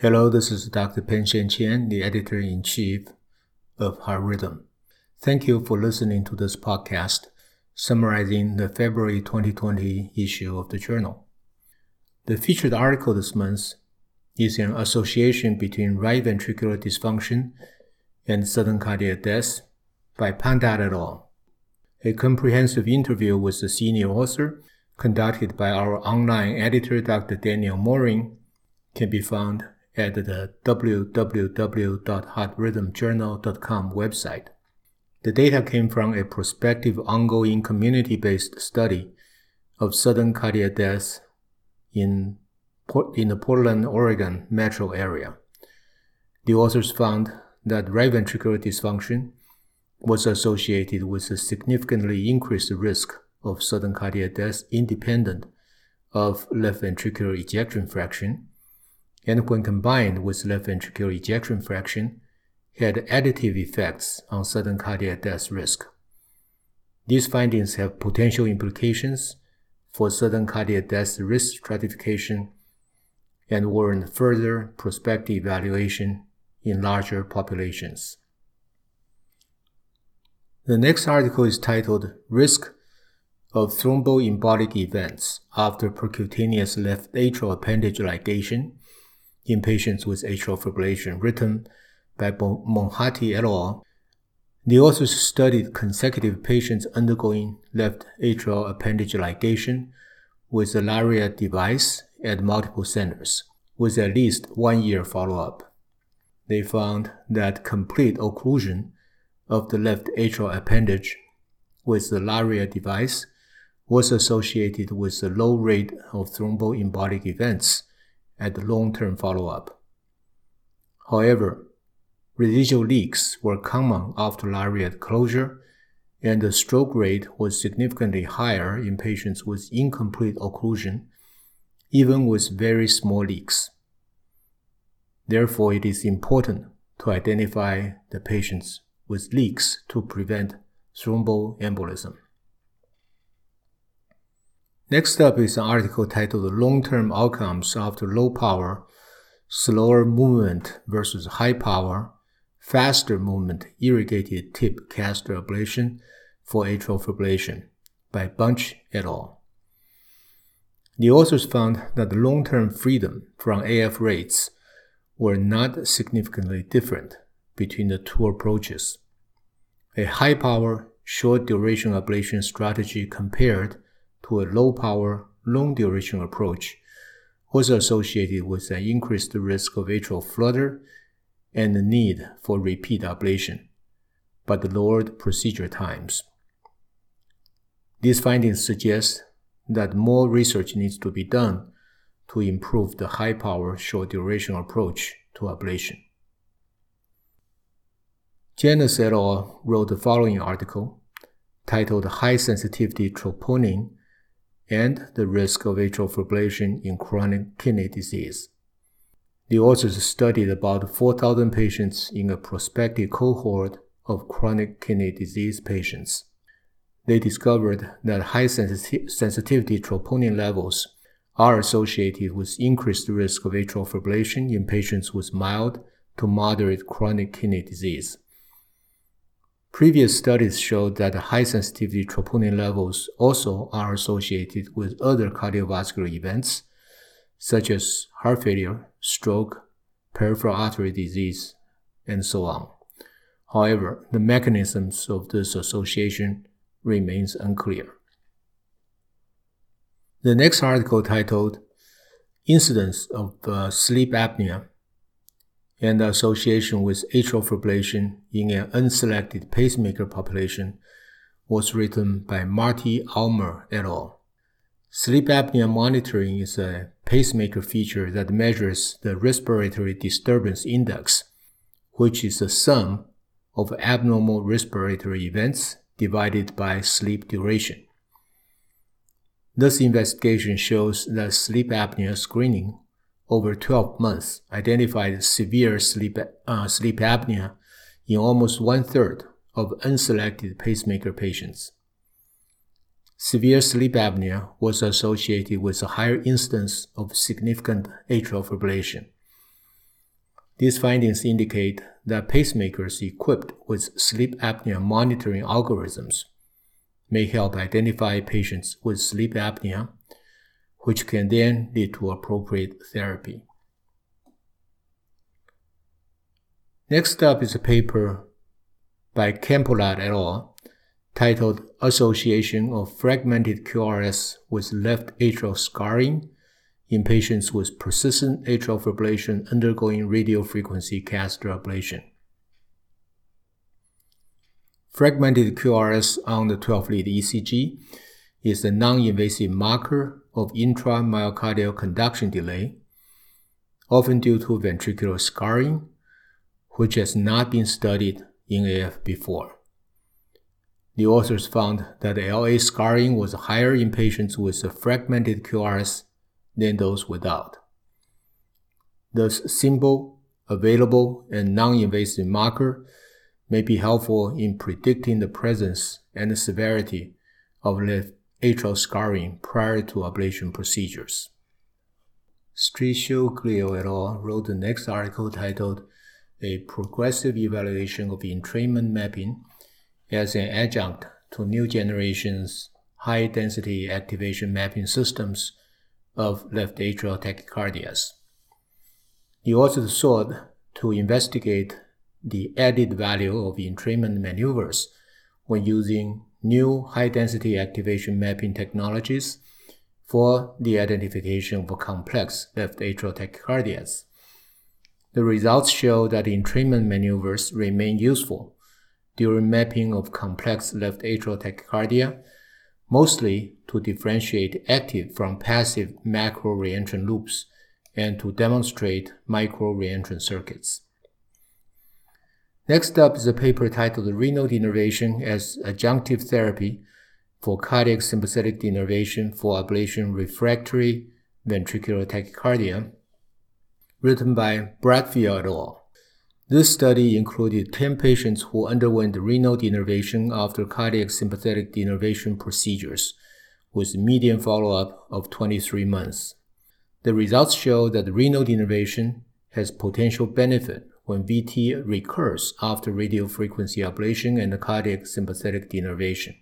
Hello, this is Dr. Peng-Sheng Qian, the Editor-in-Chief of Heart Rhythm. Thank you for listening to this podcast summarizing the February 2020 issue of the journal. The featured article this month is an association between right ventricular dysfunction and sudden cardiac death by Pandit et al. A comprehensive interview with the senior author conducted by our online editor, Dr. Daniel Morin, can be found at the www.heartrhythmjournal.com website. The data came from a prospective ongoing community-based study of sudden cardiac death in the Portland, Oregon metro area. The authors found that right ventricular dysfunction was associated with a significantly increased risk of sudden cardiac death independent of left ventricular ejection fraction, and when combined with left ventricular ejection fraction, had additive effects on sudden cardiac death risk. These findings have potential implications for sudden cardiac death risk stratification and warrant further prospective evaluation in larger populations. The next article is titled Risk of Thromboembolic Events After Percutaneous Left Atrial Appendage Ligation in Patients with Atrial Fibrillation, written by Monchati et al. The authors studied consecutive patients undergoing left atrial appendage ligation with the Lariat device at multiple centers, with at least 1 year follow-up. They found that complete occlusion of the left atrial appendage with the Lariat device was associated with a low rate of thromboembolic events at the long-term follow-up. However, residual leaks were common after Lariat closure, and the stroke rate was significantly higher in patients with incomplete occlusion, even with very small leaks. Therefore, it is important to identify the patients with leaks to prevent thromboembolism. Next up is an article titled Long-Term Outcomes After Low Power, Slower Movement versus High Power, Faster Movement Irrigated Tip Caster Ablation for Atrial Fibrillation by Bunch et al. The authors found that the long-term freedom from AF rates were not significantly different between the two approaches. A high-power, short-duration ablation strategy compared to a low-power, long-duration approach was associated with an increased risk of atrial flutter and the need for repeat ablation, but lowered procedure times. These findings suggest that more research needs to be done to improve the high-power, short-duration approach to ablation. Janice et al. Wrote the following article, titled High-Sensitivity Troponin and the Risk of Atrial Fibrillation in Chronic Kidney Disease. The authors studied about 4,000 patients in a prospective cohort of chronic kidney disease patients. They discovered that high sensitivity troponin levels are associated with increased risk of atrial fibrillation in patients with mild to moderate chronic kidney disease. Previous studies showed that high sensitivity troponin levels also are associated with other cardiovascular events, such as heart failure, stroke, peripheral artery disease, and so on. However, the mechanisms of this association remains unclear. The next article, titled Incidence of Sleep Apnea and the Association with Atrial Fibrillation in an Unselected Pacemaker Population, was written by Marty Almer et al. Sleep apnea monitoring is a pacemaker feature that measures the respiratory disturbance index, which is the sum of abnormal respiratory events divided by sleep duration. This investigation shows that sleep apnea screening over 12 months identified severe sleep apnea in almost one-third of unselected pacemaker patients. Severe sleep apnea was associated with a higher incidence of significant atrial fibrillation. These findings indicate that pacemakers equipped with sleep apnea monitoring algorithms may help identify patients with sleep apnea, which can then lead to appropriate therapy. Next up is a paper by Kempolat et al. Titled Association of Fragmented QRS with Left Atrial Scarring in Patients with Persistent Atrial Fibrillation Undergoing Radiofrequency Catheter Ablation. Fragmented QRS on the 12-lead ECG is a non-invasive marker of intramyocardial conduction delay, often due to ventricular scarring, which has not been studied in AF before. The authors found that LA scarring was higher in patients with a fragmented QRS than those without. Thus, simple, available, and non-invasive marker may be helpful in predicting the presence and the severity of left atrial scarring prior to ablation procedures. Stricio Cleo et al. Wrote the next article titled A Progressive Evaluation of Entrainment Mapping as an Adjunct to New Generation's High-Density Activation Mapping Systems of Left Atrial Tachycardias. The authors sought to investigate the added value of entrainment maneuvers when using new high-density activation mapping technologies for the identification of complex left atrial tachycardias. The results show that entrainment maneuvers remain useful during mapping of complex left atrial tachycardia, mostly to differentiate active from passive macro reentrant loops and to demonstrate micro reentrant circuits. Next up is a paper titled Renal Denervation as Adjunctive Therapy for Cardiac Sympathetic Denervation for Ablation Refractory Ventricular Tachycardia, written by Bradfield et al. This study included 10 patients who underwent renal denervation after cardiac sympathetic denervation procedures, with median follow-up of 23 months. The results show that renal denervation has potential benefit when VT recurs after radiofrequency ablation and cardiac sympathetic denervation.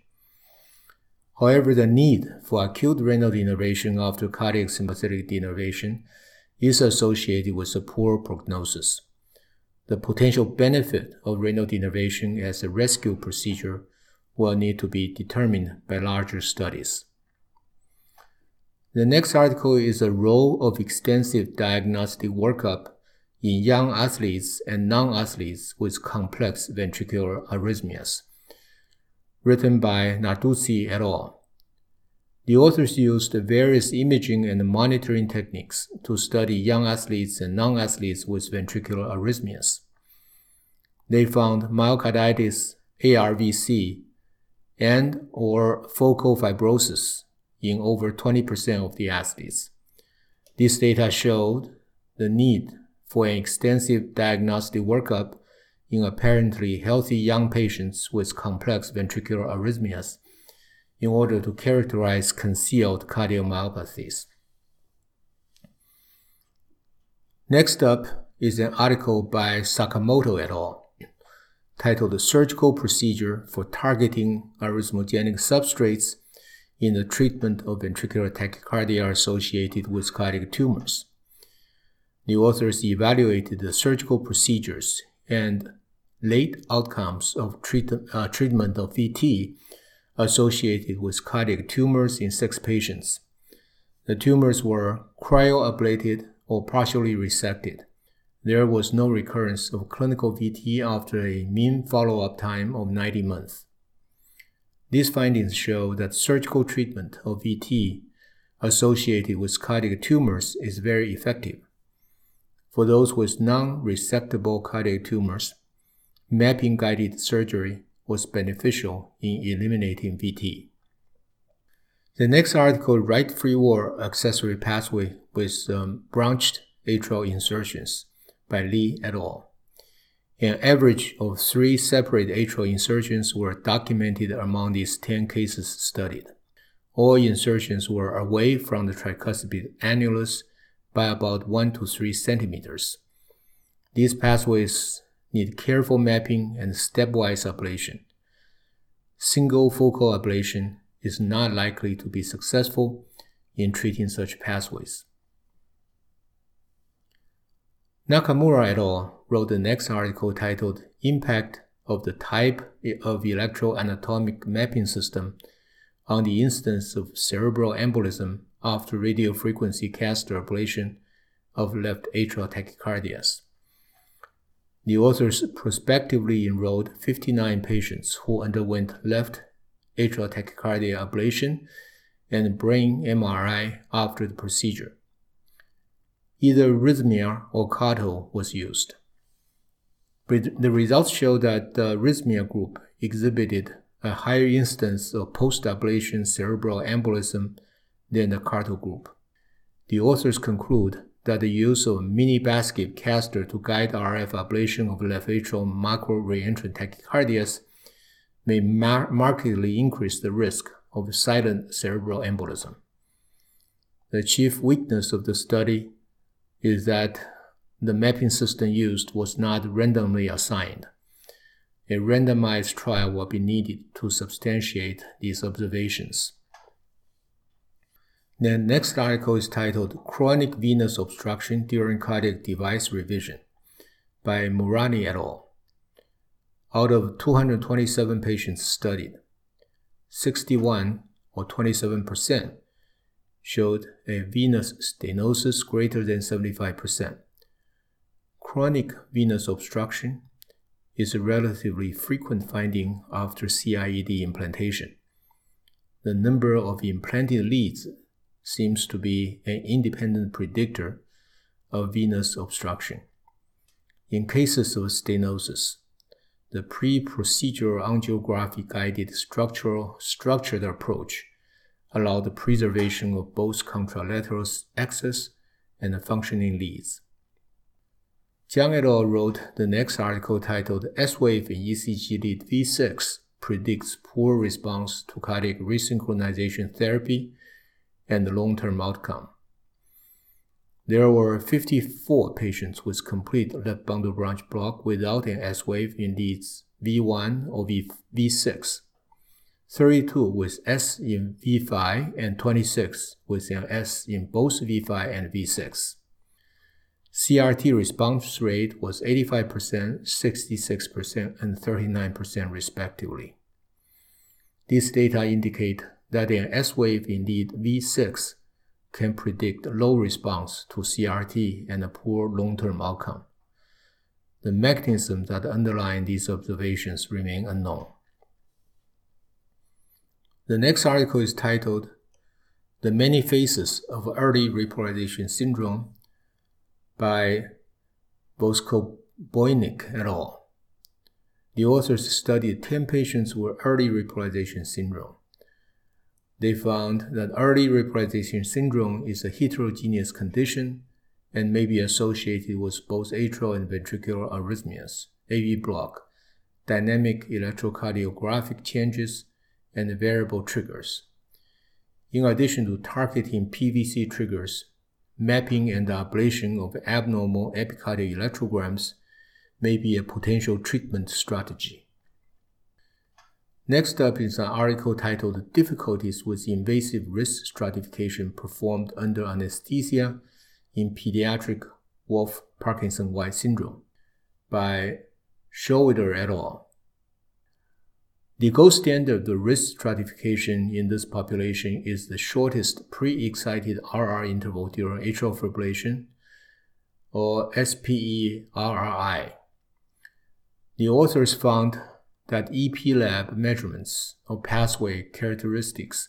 However, the need for acute renal denervation after cardiac sympathetic denervation is associated with a poor prognosis. The potential benefit of renal denervation as a rescue procedure will need to be determined by larger studies. The next article is a role of extensive diagnostic workup in young athletes and non-athletes with complex ventricular arrhythmias, written by Narduzzi et al. The authors used various imaging and monitoring techniques to study young athletes and non-athletes with ventricular arrhythmias. They found myocarditis, ARVC, and or focal fibrosis in over 20% of the athletes. This data showed the need for an extensive diagnostic workup in apparently healthy young patients with complex ventricular arrhythmias in order to characterize concealed cardiomyopathies. Next up is an article by Sakamoto et al. Titled The Surgical Procedure for Targeting Arrhythmogenic Substrates in the Treatment of Ventricular Tachycardia Associated with Cardiac Tumors. The authors evaluated the surgical procedures and late outcomes of treatment of VT associated with cardiac tumors in 6 patients. The tumors were cryoablated or partially resected. There was no recurrence of clinical VT after a mean follow-up time of 90 months. These findings show that surgical treatment of VT associated with cardiac tumors is very effective. For those with non-resectable cardiac tumors, mapping-guided surgery was beneficial in eliminating VT. The next article, Right Freewheel Accessory Pathway with Branched Atrial Insertions, by Lee et al. An average of 3 separate atrial insertions were documented among these 10 cases studied. All insertions were away from the tricuspid annulus by about 1 to 3 centimeters. These pathways need careful mapping and stepwise ablation. Single focal ablation is not likely to be successful in treating such pathways. Nakamura et al. Wrote the next article titled Impact of the Type of Electroanatomic Mapping System on the Incidence of Cerebral Embolism after Radiofrequency Catheter Ablation of Left Atrial Tachycardias. The authors prospectively enrolled 59 patients who underwent left atrial tachycardia ablation and brain MRI after the procedure. Either Rhythmia or CARTO was used. The results show that the Rhythmia group exhibited a higher incidence of post-ablation cerebral embolism than the CARTO group. The authors conclude that the use of a mini-basket catheter to guide RF ablation of left atrial macro-reentrant tachycardias may markedly increase the risk of silent cerebral embolism. The chief weakness of the study is that the mapping system used was not randomly assigned. A randomized trial will be needed to substantiate these observations. The next article is titled Chronic Venous Obstruction During Cardiac Device Revision by Morani et al. Out of 227 patients studied, 61 or 27% showed a venous stenosis greater than 75%. Chronic venous obstruction is a relatively frequent finding after CIED implantation. The number of implanted leads seems to be an independent predictor of venous obstruction. In cases of stenosis, the pre-procedural angiography guided structured approach allowed the preservation of both contralateral axis and the functioning leads. Jiang et al. Wrote the next article titled S-Wave in ECG Lead V6 Predicts Poor Response to Cardiac Resynchronization Therapy and the Long-Term Outcome. There were 54 patients with complete left bundle branch block without an S-wave in leads V1 or V6, 32 with S in V5, and 26 with an S in both V5 and V6. CRT response rate was 85%, 66%, and 39% respectively. These data indicate that an S-wave in lead V6 can predict low response to CRT and a poor long-term outcome. The mechanisms that underlie these observations remain unknown. The next article is titled The Many Faces of Early Repolarization Syndrome by Bosco Boynik et al. The authors studied 10 patients with early repolarization syndrome. They found that early repolarization syndrome is a heterogeneous condition and may be associated with both atrial and ventricular arrhythmias, AV block, dynamic electrocardiographic changes, and variable triggers. In addition to targeting PVC triggers, mapping and ablation of abnormal epicardial electrograms may be a potential treatment strategy. Next up is an article titled Difficulties with Invasive Risk Stratification Performed Under Anesthesia in Pediatric Wolff-Parkinson-White Syndrome by Schoeder et al. The gold standard of risk stratification in this population is the shortest pre-excited RR interval during atrial fibrillation, or SPE-RRI. The authors found that EP lab measurements of pathway characteristics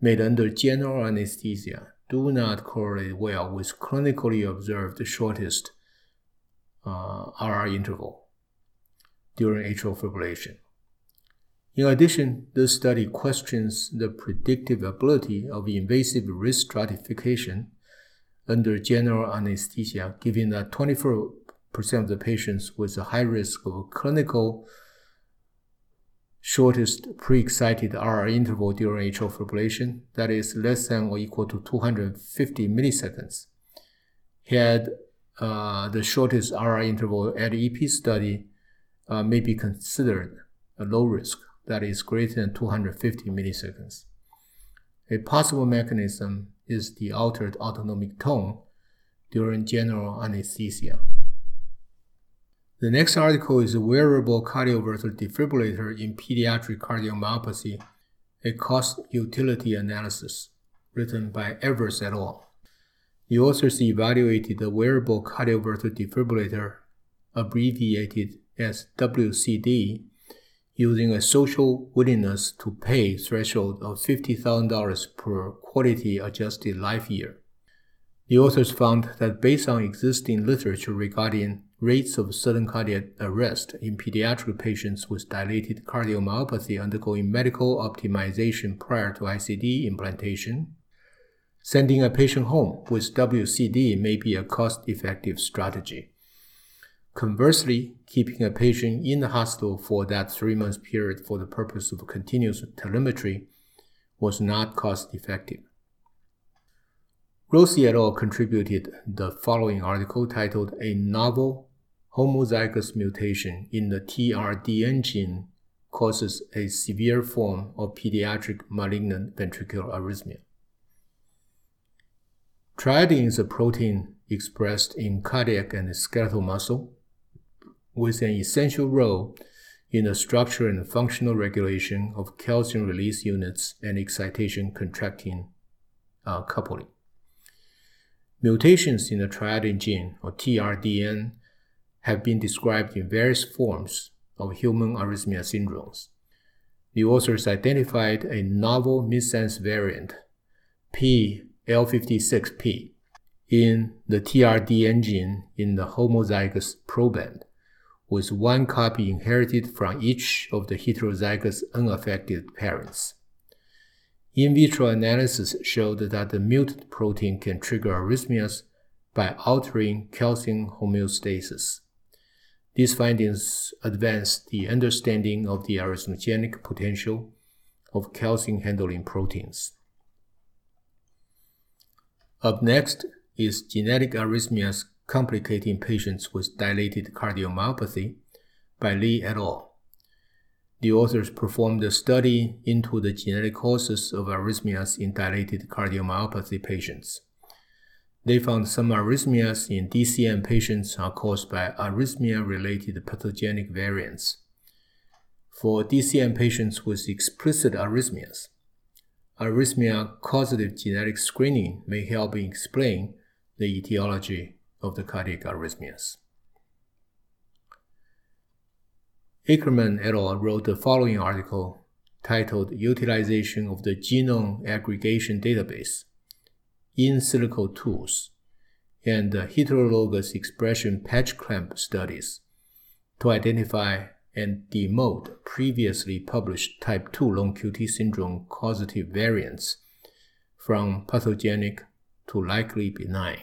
made under general anesthesia do not correlate well with clinically observed shortest RR interval during atrial fibrillation. In addition, this study questions the predictive ability of invasive risk stratification under general anesthesia, given that 24% of the patients with a high risk of clinical shortest pre-excited RR interval during atrial fibrillation, that is less than or equal to 250 milliseconds, had the shortest RI interval at EP study may be considered a low risk, that is greater than 250 milliseconds. A possible mechanism is the altered autonomic tone during general anesthesia. The next article is a wearable cardioverter defibrillator in pediatric cardiomyopathy, a cost-utility analysis, written by Evers et al. The authors evaluated the wearable cardioverter defibrillator, abbreviated as WCD, using a social willingness to pay threshold of $50,000 per quality-adjusted life year. The authors found that based on existing literature regarding rates of sudden cardiac arrest in pediatric patients with dilated cardiomyopathy undergoing medical optimization prior to ICD implantation, sending a patient home with WCD may be a cost-effective strategy. Conversely, keeping a patient in the hospital for that 3-month period for the purpose of continuous telemetry was not cost-effective. Rossi et al. Contributed the following article titled "A Novel Homozygous Mutation in the TRDN Gene Causes a Severe Form of Pediatric Malignant Ventricular Arrhythmia." Triadin is a protein expressed in cardiac and skeletal muscle, with an essential role in the structure and functional regulation of calcium release units and excitation contracting coupling. Mutations in the triadin gene, or TRDN, have been described in various forms of human arrhythmia syndromes. The authors identified a novel missense variant, pL56P, in the TRDN gene in the homozygous proband, with one copy inherited from each of the heterozygous unaffected parents. In vitro analysis showed that the mutant protein can trigger arrhythmias by altering calcium homeostasis. These findings advanced the understanding of the arrhythmogenic potential of calcium-handling proteins. Up next is genetic arrhythmias complicating patients with dilated cardiomyopathy by Lee et al. The authors performed a study into the genetic causes of arrhythmias in dilated cardiomyopathy patients. They found some arrhythmias in DCM patients are caused by arrhythmia-related pathogenic variants. For DCM patients with explicit arrhythmias, arrhythmia-causative genetic screening may help explain the etiology of the cardiac arrhythmias. Ackerman et al. Wrote the following article titled "Utilization of the Genome Aggregation Database, In Silico Tools, and the Heterologous Expression Patch Clamp Studies to Identify and Demote Previously Published Type 2 Long QT Syndrome Causative Variants from Pathogenic to Likely Benign."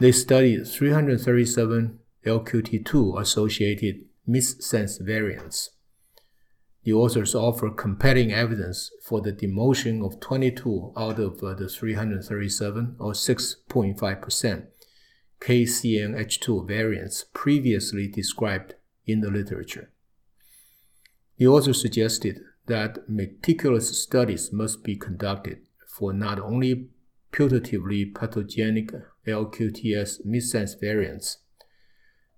They studied 337 LQT2-associated missense variants. The authors offer compelling evidence for the demotion of 22 out of the 337, or 6.5%, KCNH2 variants previously described in the literature. The authors suggested that meticulous studies must be conducted for not only putatively pathogenic LQTS missense variants,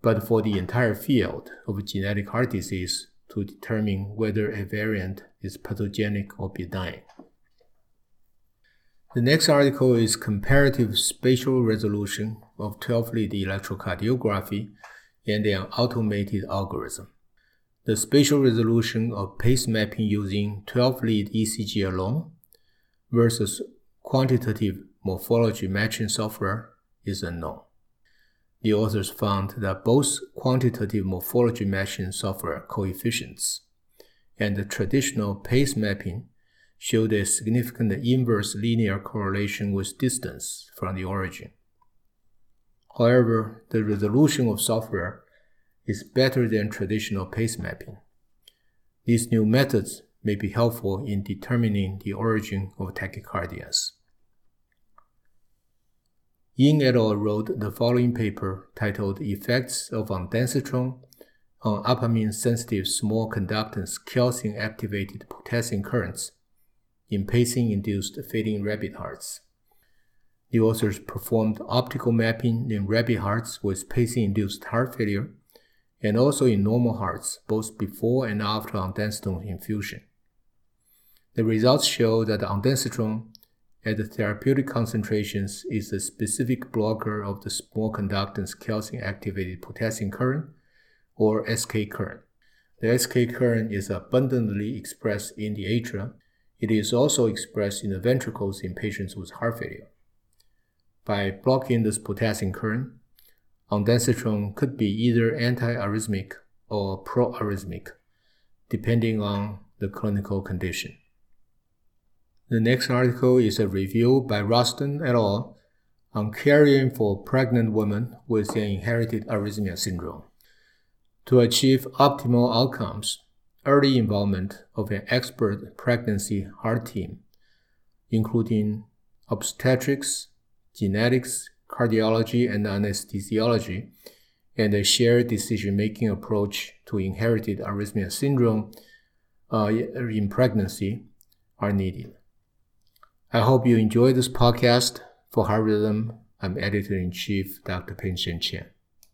but for the entire field of genetic heart disease to determine whether a variant is pathogenic or benign. The next article is comparative spatial resolution of 12-lead electrocardiography and an automated algorithm. The spatial resolution of pace mapping using 12-lead ECG alone versus quantitative morphology matching software is unknown. The authors found that both quantitative morphology matching software coefficients and the traditional pace mapping showed a significant inverse linear correlation with distance from the origin. However, the resolution of software is better than traditional pace mapping. These new methods may be helpful in determining the origin of tachycardias. Yin et al. Wrote the following paper titled Effects of Ondansetron on Upamine-sensitive small conductance calcium-activated potassium currents in pacing-induced fading rabbit hearts. The authors performed optical mapping in rabbit hearts with pacing-induced heart failure and also in normal hearts, both before and after ondansetron infusion. The results show that ondansetron at the therapeutic concentrations is a specific blocker of the small conductance calcium-activated potassium current, or SK current. The SK current is abundantly expressed in the atria. It is also expressed in the ventricles in patients with heart failure. By blocking this potassium current, ondansetron could be either antiarrhythmic or proarrhythmic, depending on the clinical condition. The next article is a review by Roston et al. On caring for pregnant women with an inherited arrhythmia syndrome. To achieve optimal outcomes, early involvement of an expert pregnancy heart team, including obstetrics, genetics, cardiology, and anesthesiology, and a shared decision-making approach to inherited arrhythmia syndrome in pregnancy are needed. I hope you enjoy this podcast. For Heart Rhythm, I'm Editor-in-Chief Dr. Peng-Sheng Chen.